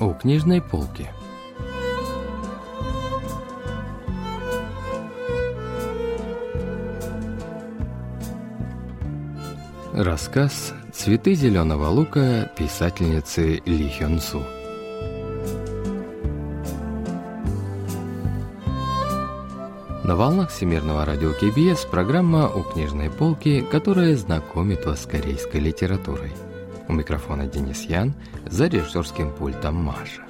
У книжной полки. Рассказ «Цветы зеленого лука» писательницы Ли Хён Су. На волнах Всемирного радио КБС программа «У книжной полки», которая знакомит вас с корейской литературой. У микрофона Денис Ян, за режиссерским пультом Маша.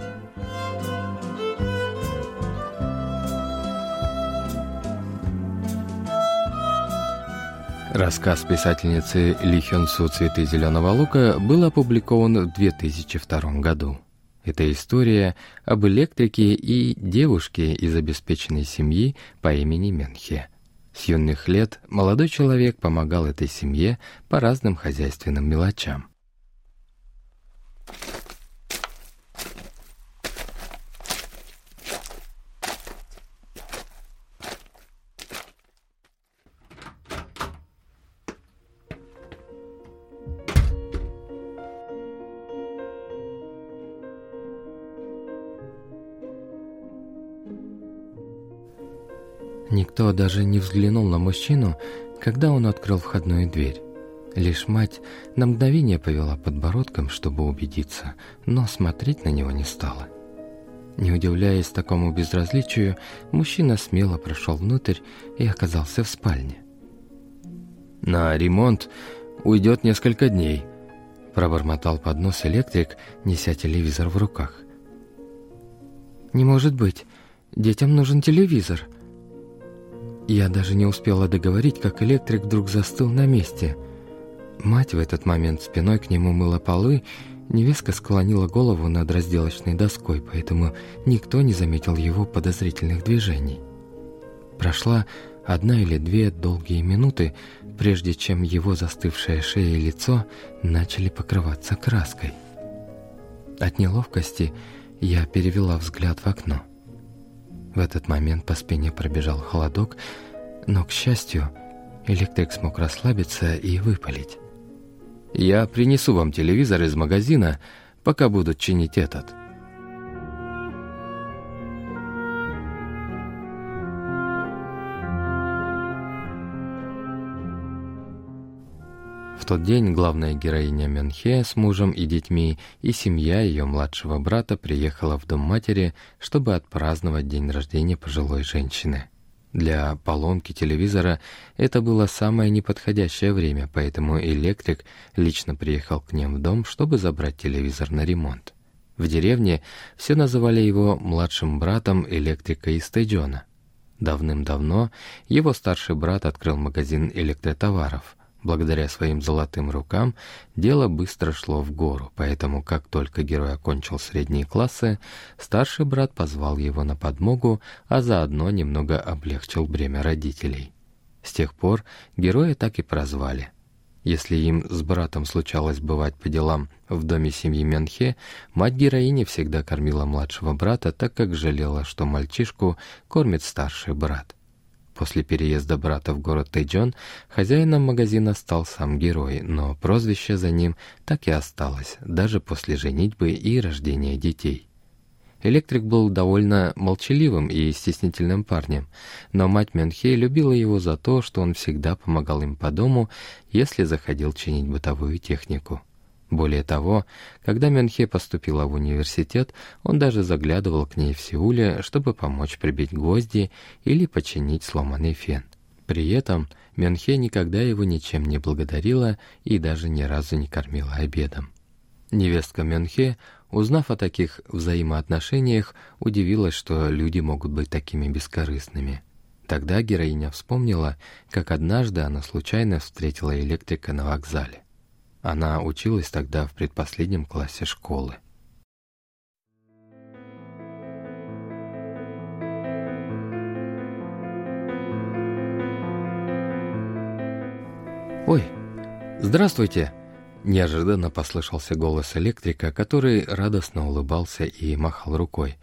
Рассказ писательницы Ли Хён Су «Цветы зеленого лука» был опубликован в 2002 году. Это история об электрике и девушке из обеспеченной семьи по имени Мёнхэ. С юных лет молодой человек помогал этой семье по разным хозяйственным мелочам. Никто даже не взглянул на мужчину, когда он открыл входную дверь. Лишь мать на мгновение повела подбородком, чтобы убедиться, но смотреть на него не стала. Не удивляясь такому безразличию, мужчина смело прошел внутрь и оказался в спальне. «На ремонт уйдет несколько дней», – пробормотал под нос электрик, неся телевизор в руках. «Не может быть, детям нужен телевизор». Я даже не успела договорить, как электрик вдруг застыл на месте. Мать в этот момент спиной к нему мыла полы, невестка склонила голову над разделочной доской, поэтому никто не заметил его подозрительных движений. Прошла одна или две долгие минуты, прежде чем его застывшая шея и лицо начали покрываться краской. От неловкости я перевела взгляд в окно. В этот момент по спине пробежал холодок, но, к счастью, электрик смог расслабиться и выпалить: «Я принесу вам телевизор из магазина, пока будут чинить этот». В тот день главная героиня Мёнхэ с мужем и детьми и семья ее младшего брата приехала в дом матери, чтобы отпраздновать день рождения пожилой женщины. Для поломки телевизора это было самое неподходящее время, поэтому электрик лично приехал к ним в дом, чтобы забрать телевизор на ремонт. В деревне все называли его младшим братом электрика из Тэджона. Давным-давно его старший брат открыл магазин электротоваров. Благодаря своим золотым рукам дело быстро шло в гору, поэтому как только герой окончил средние классы, старший брат позвал его на подмогу, а заодно немного облегчил бремя родителей. С тех пор героя так и прозвали. Если им с братом случалось бывать по делам в доме семьи Мёнхэ, мать героини всегда кормила младшего брата, так как жалела, что мальчишку кормит старший брат. После переезда брата в город Тэджон хозяином магазина стал сам герой, но прозвище за ним так и осталось, даже после женитьбы и рождения детей. Электрик был довольно молчаливым и стеснительным парнем, но мать Мёнхэ любила его за то, что он всегда помогал им по дому, если заходил чинить бытовую технику. Более того, когда Мёнхэ поступила в университет, он даже заглядывал к ней в Сеуле, чтобы помочь прибить гвозди или починить сломанный фен. При этом Мёнхэ никогда его ничем не благодарила и даже ни разу не кормила обедом. Невестка Мёнхэ, узнав о таких взаимоотношениях, удивилась, что люди могут быть такими бескорыстными. Тогда героиня вспомнила, как однажды она случайно встретила электрика на вокзале. Она училась тогда в предпоследнем классе школы. «Ой, здравствуйте!» – неожиданно послышался голос электрика, который радостно улыбался и махал рукой.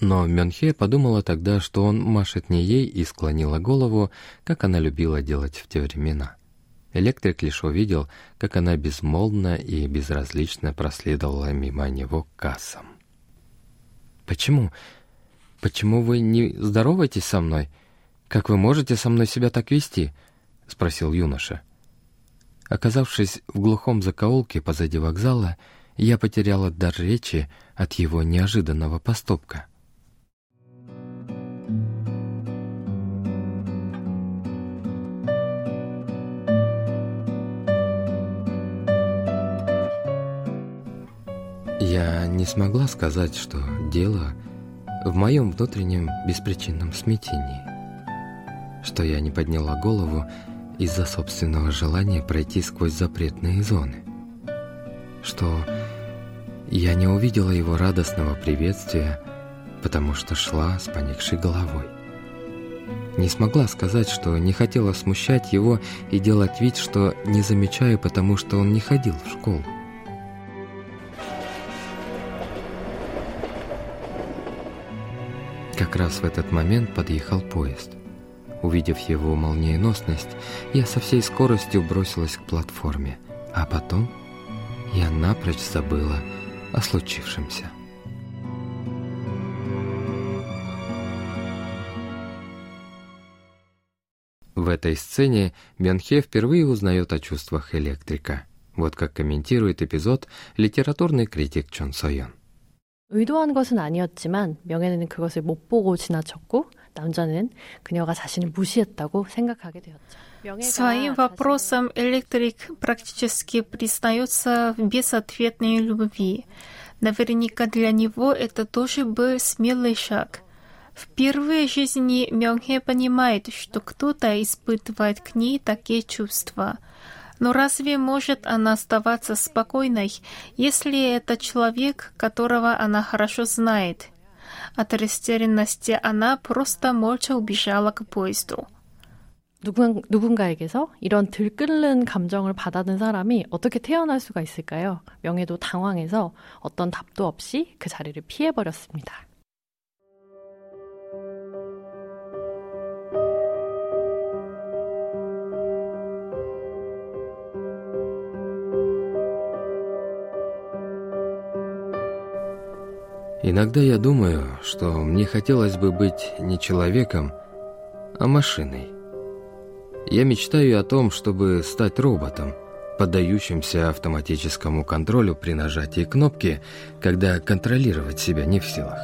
Но Мёнхэ подумала тогда, что он машет не ей, и склонила голову, как она любила делать в те времена. Электрик лишь увидел, как она безмолвно и безразлично проследовала мимо него к кассам. Почему? Почему вы не здороваетесь со мной? Как вы можете со мной себя так вести? — спросил юноша. Оказавшись в глухом закоулке позади вокзала, я потеряла дар речи от его неожиданного поступка. Я не смогла сказать, что дело в моем внутреннем беспричинном смятении, что я не подняла голову из-за собственного желания пройти сквозь запретные зоны, что я не увидела его радостного приветствия, потому что шла с поникшей головой. Не смогла сказать, что не хотела смущать его и делать вид, что не замечаю, потому что он не ходил в школу. Как раз в этот момент подъехал поезд. Увидев его молниеносность, я со всей скоростью бросилась к платформе, а потом я напрочь забыла о случившемся. В этой сцене Мёнхэ впервые узнает о чувствах электрика. Вот как комментирует эпизод литературный критик Чон Соён. 의도한 것은 아니었지만 명예는 그것을 못 보고 지나쳤고 남자는 그녀가 자신을 무시했다고 생각하게 되었죠. Своим вопросом электрик практически признается в безответной любви. Наверняка для него это тоже был смелый шаг. Впервые в жизни Мёнхэ понимает, что кто-то испытывает к ней такие чувства. Но разве может она оставаться спокойной, если это человек, которого она хорошо знает? От растерянности она просто молча убежала к поезду. 누군가에게서 이런 들끓는 감정을 받아든 사람이 어떻게 태어날 수가 있을까요? 명예도 당황해서 어떤 답도 없이 그 자리를 피해버렸습니다. Иногда я думаю, что мне хотелось бы быть не человеком, а машиной. Я мечтаю о том, чтобы стать роботом, поддающимся автоматическому контролю при нажатии кнопки, когда контролировать себя не в силах.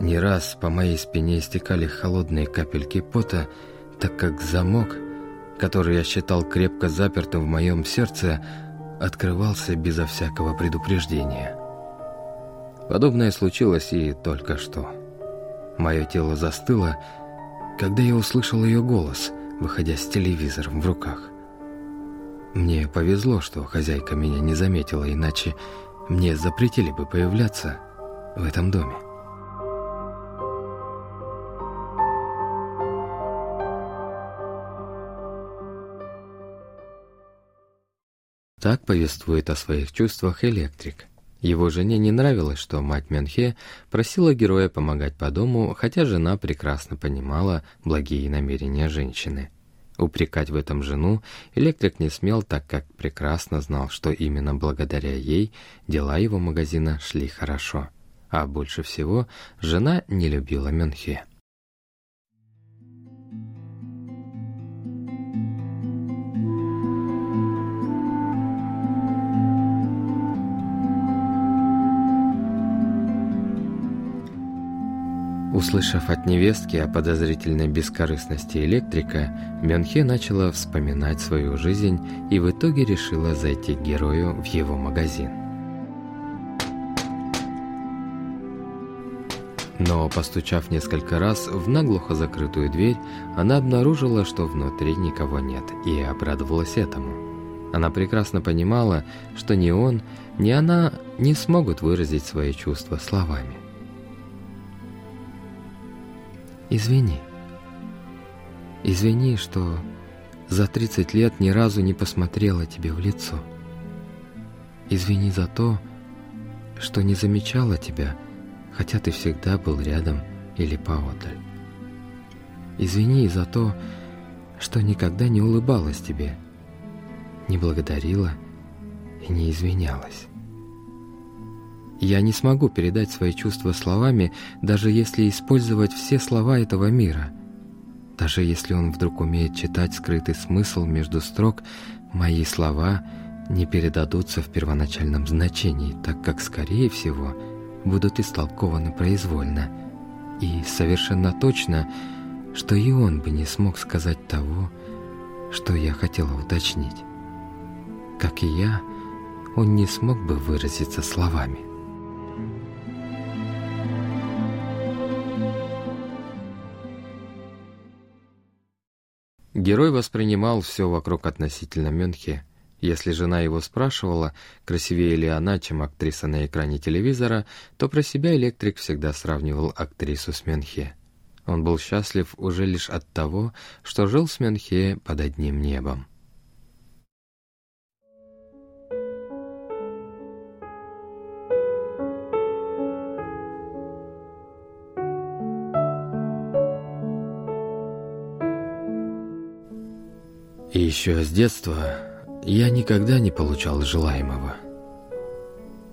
Не раз по моей спине стекали холодные капельки пота, так как замок, который я считал крепко запертым в моем сердце, открывался безо всякого предупреждения. Подобное случилось и только что. Мое тело застыло, когда я услышал ее голос, выходя с телевизором в руках. Мне повезло, что хозяйка меня не заметила, иначе мне запретили бы появляться в этом доме. Так повествует о своих чувствах электрик. Его жене не нравилось, что мать Мёнхэ просила героя помогать по дому, хотя жена прекрасно понимала благие намерения женщины. Упрекать в этом жену электрик не смел, так как прекрасно знал, что именно благодаря ей дела его магазина шли хорошо. А больше всего жена не любила Мёнхэ. Услышав от невестки о подозрительной бескорыстности электрика, Мёнхэ начала вспоминать свою жизнь и в итоге решила зайти к герою в его магазин. Но, постучав несколько раз в наглухо закрытую дверь, она обнаружила, что внутри никого нет, и обрадовалась этому. Она прекрасно понимала, что ни он, ни она не смогут выразить свои чувства словами. Извини. Извини, что за 30 лет ни разу не посмотрела тебе в лицо. Извини за то, что не замечала тебя, хотя ты всегда был рядом или поодаль. Извини за то, что никогда не улыбалась тебе, не благодарила и не извинялась. Я не смогу передать свои чувства словами, даже если использовать все слова этого мира. Даже если он вдруг умеет читать скрытый смысл между строк, мои слова не передадутся в первоначальном значении, так как, скорее всего, будут истолкованы произвольно. И совершенно точно, что и он бы не смог сказать того, что я хотела уточнить. Как и я, он не смог бы выразиться словами. Герой воспринимал все вокруг относительно Мёнхэ. Если жена его спрашивала, красивее ли она, чем актриса на экране телевизора, то про себя электрик всегда сравнивал актрису с Мёнхэ. Он был счастлив уже лишь от того, что жил с Мёнхэ под одним небом. И еще с детства я никогда не получал желаемого.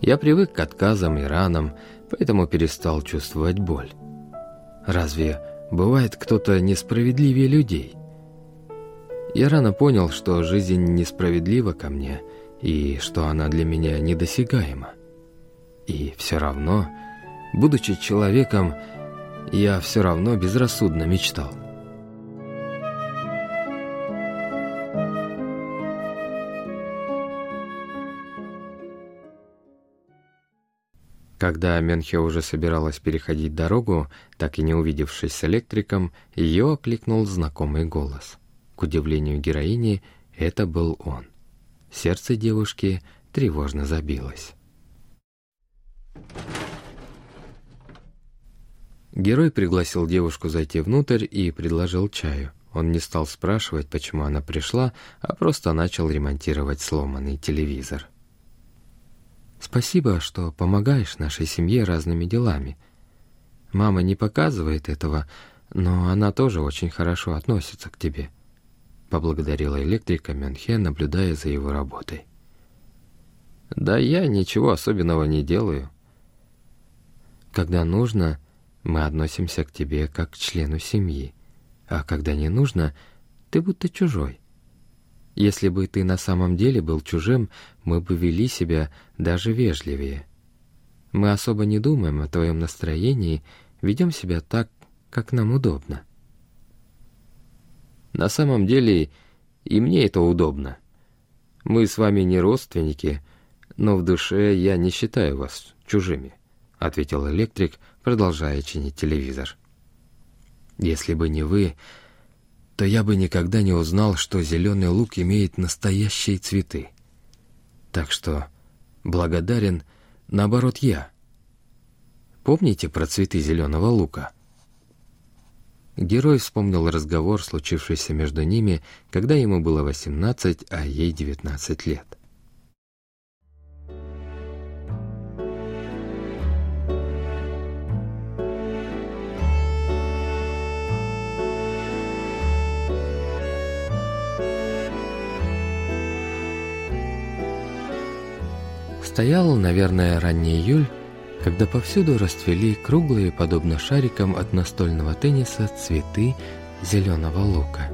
Я привык к отказам и ранам, поэтому перестал чувствовать боль. Разве бывает кто-то несправедливее людей? Я рано понял, что жизнь несправедлива ко мне и что она для меня недосягаема. И все равно, будучи человеком, я все равно безрассудно мечтал. Когда Мёнхэ уже собиралась переходить дорогу, так и не увидевшись с электриком, ее окликнул знакомый голос. К удивлению героини, это был он. Сердце девушки тревожно забилось. Герой пригласил девушку зайти внутрь и предложил чаю. Он не стал спрашивать, почему она пришла, а просто начал ремонтировать сломанный телевизор. «Спасибо, что помогаешь нашей семье разными делами. Мама не показывает этого, но она тоже очень хорошо относится к тебе», — поблагодарила электрика Мёнхэ, наблюдая за его работой. «Да я ничего особенного не делаю. Когда нужно, мы относимся к тебе как к члену семьи, а когда не нужно, ты будто чужой. Если бы ты на самом деле был чужим, мы бы вели себя даже вежливее. Мы особо не думаем о твоем настроении, ведем себя так, как нам удобно». «На самом деле и мне это удобно. Мы с вами не родственники, но в душе я не считаю вас чужими», — ответил электрик, продолжая чинить телевизор. «Если бы не вы, то я бы никогда не узнал, что зеленый лук имеет настоящие цветы. Так что благодарен, наоборот, я. Помните про цветы зеленого лука?» Герой вспомнил разговор, случившийся между ними, когда ему было 18, а ей 19 лет. Стоял, наверное, ранний июль, когда повсюду расцвели круглые, подобно шарикам от настольного тенниса, цветы зеленого лука.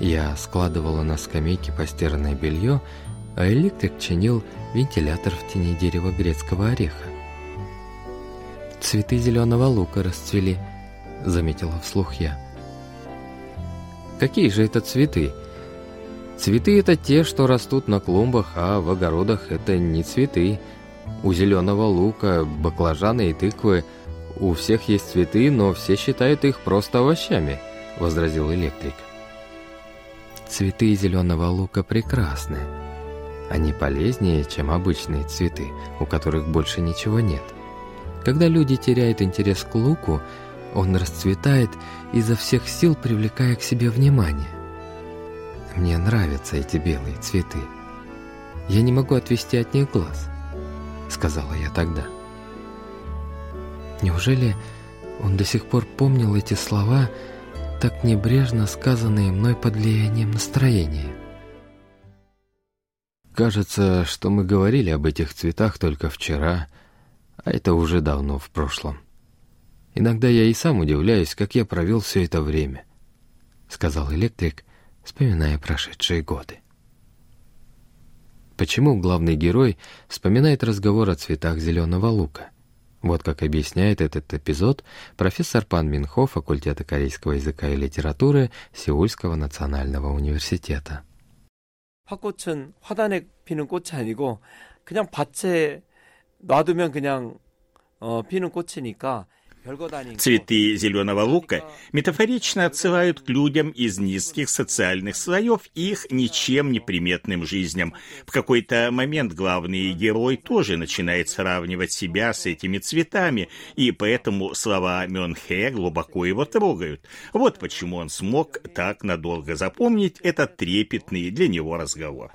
Я складывала на скамейке постиранное белье, а электрик чинил вентилятор в тени дерева грецкого ореха. «Цветы зеленого лука расцвели», — заметила вслух я. «Какие же это цветы? Цветы — это те, что растут на клумбах, а в огородах — это не цветы. У зеленого лука, баклажаны и тыквы у всех есть цветы, но все считают их просто овощами», — возразил электрик. «Цветы зеленого лука прекрасны. Они полезнее, чем обычные цветы, у которых больше ничего нет. Когда люди теряют интерес к луку, он расцветает изо всех сил, привлекая к себе внимание. Мне нравятся эти белые цветы. Я не могу отвести от них глаз», — сказала я тогда. Неужели он до сих пор помнил эти слова, так небрежно сказанные мной под влиянием настроения? «Кажется, что мы говорили об этих цветах только вчера, а это уже давно в прошлом. Иногда я и сам удивляюсь, как я провел все это время», — сказал электрик, вспоминая прошедшие годы. Почему главный герой вспоминает разговор о цветах зеленого лука? Вот как объясняет этот эпизод профессор Пан Минхо факультета корейского языка и литературы Сеульского национального университета. 화꽃은 화단에 피는 꽃이 아니고 그냥 밭에 놔두면 그냥 피는 꽃이니까. Цветы зеленого лука метафорично отсылают к людям из низких социальных слоев и их ничем не приметным жизням. В какой-то момент главный герой тоже начинает сравнивать себя с этими цветами, и поэтому слова Мёнхэ глубоко его трогают. Вот почему он смог так надолго запомнить этот трепетный для него разговор.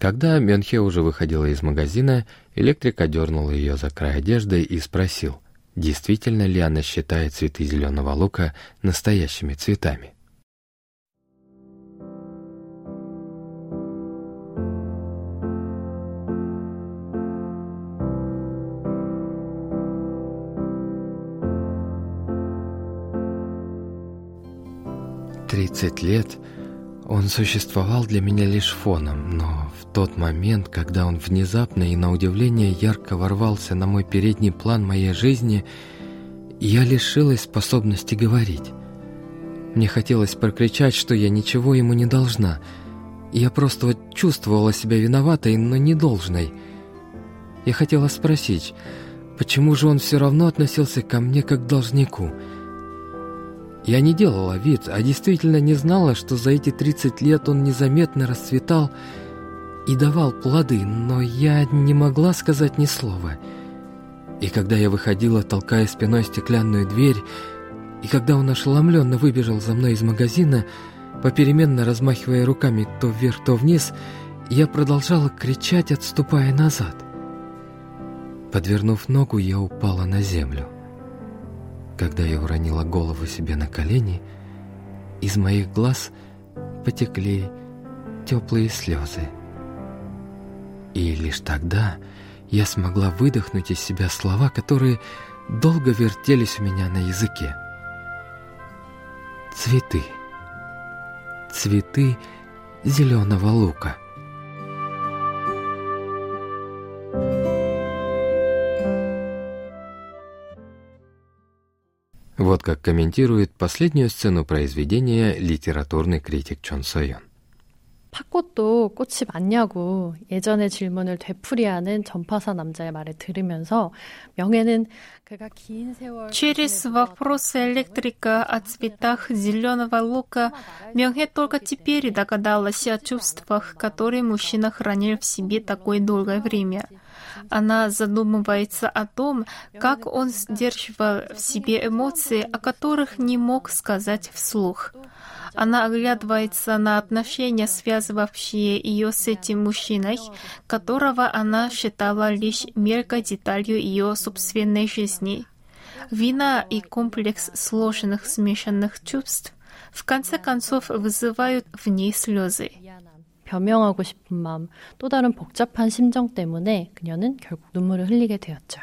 Когда Мёнхэ уже выходила из магазина, электрик одернул ее за край одежды и спросил, действительно ли она считает цветы зеленого лука настоящими цветами. «30 лет он существовал для меня лишь фоном, но в тот момент, когда он внезапно и на удивление ярко ворвался на мой передний план моей жизни, я лишилась способности говорить. Мне хотелось прокричать, что я ничего ему не должна. Я просто чувствовала себя виноватой, но не должной. Я хотела спросить, почему же он все равно относился ко мне как к должнику? Я не делала вид, а действительно не знала, что за эти 30 лет он незаметно расцветал и давал плоды, но я не могла сказать ни слова. И когда я выходила, толкая спиной стеклянную дверь, и когда он ошеломленно выбежал за мной из магазина, попеременно размахивая руками то вверх, то вниз, я продолжала кричать, отступая назад. Подвернув ногу, я упала на землю. Когда я уронила голову себе на колени, из моих глаз потекли теплые слезы. И лишь тогда я смогла выдохнуть из себя слова, которые долго вертелись у меня на языке. Цветы. Цветы зеленого лука. Вот как комментирует последнюю сцену произведения литературный критик Чон Соён. 벚꽃도 꽃이 맞냐고 예전의 질문을 되풀이하는 전파사 남자의 말을 들으면서 명예는 그가 긴 세월 Через вопросы электрика о цветах зеленого лука Мёнхэ только теперь догадалась о чувствах, которые мужчина хранил в себе такое долгое время. Она задумывается о том, как он сдерживал в себе эмоции, о которых не мог сказать вслух. Она оглядывается на отношения, связывавшие ее с этим мужчиной, которого она считала лишь мелкой деталью ее собственной жизни. Вина и комплекс сложных смешанных чувств в конце концов вызывают в ней слезы. 변명하고 싶은 마음, 또 다른 복잡한 심정 때문에 그녀는 결국 눈물을 흘리게 되었죠.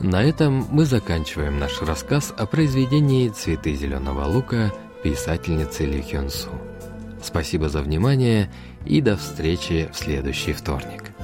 На этом мы заканчиваем наш рассказ о произведении «Цветы зеленого лука» писательницы Ли Хён Су. Спасибо за внимание и до встречи в следующий вторник.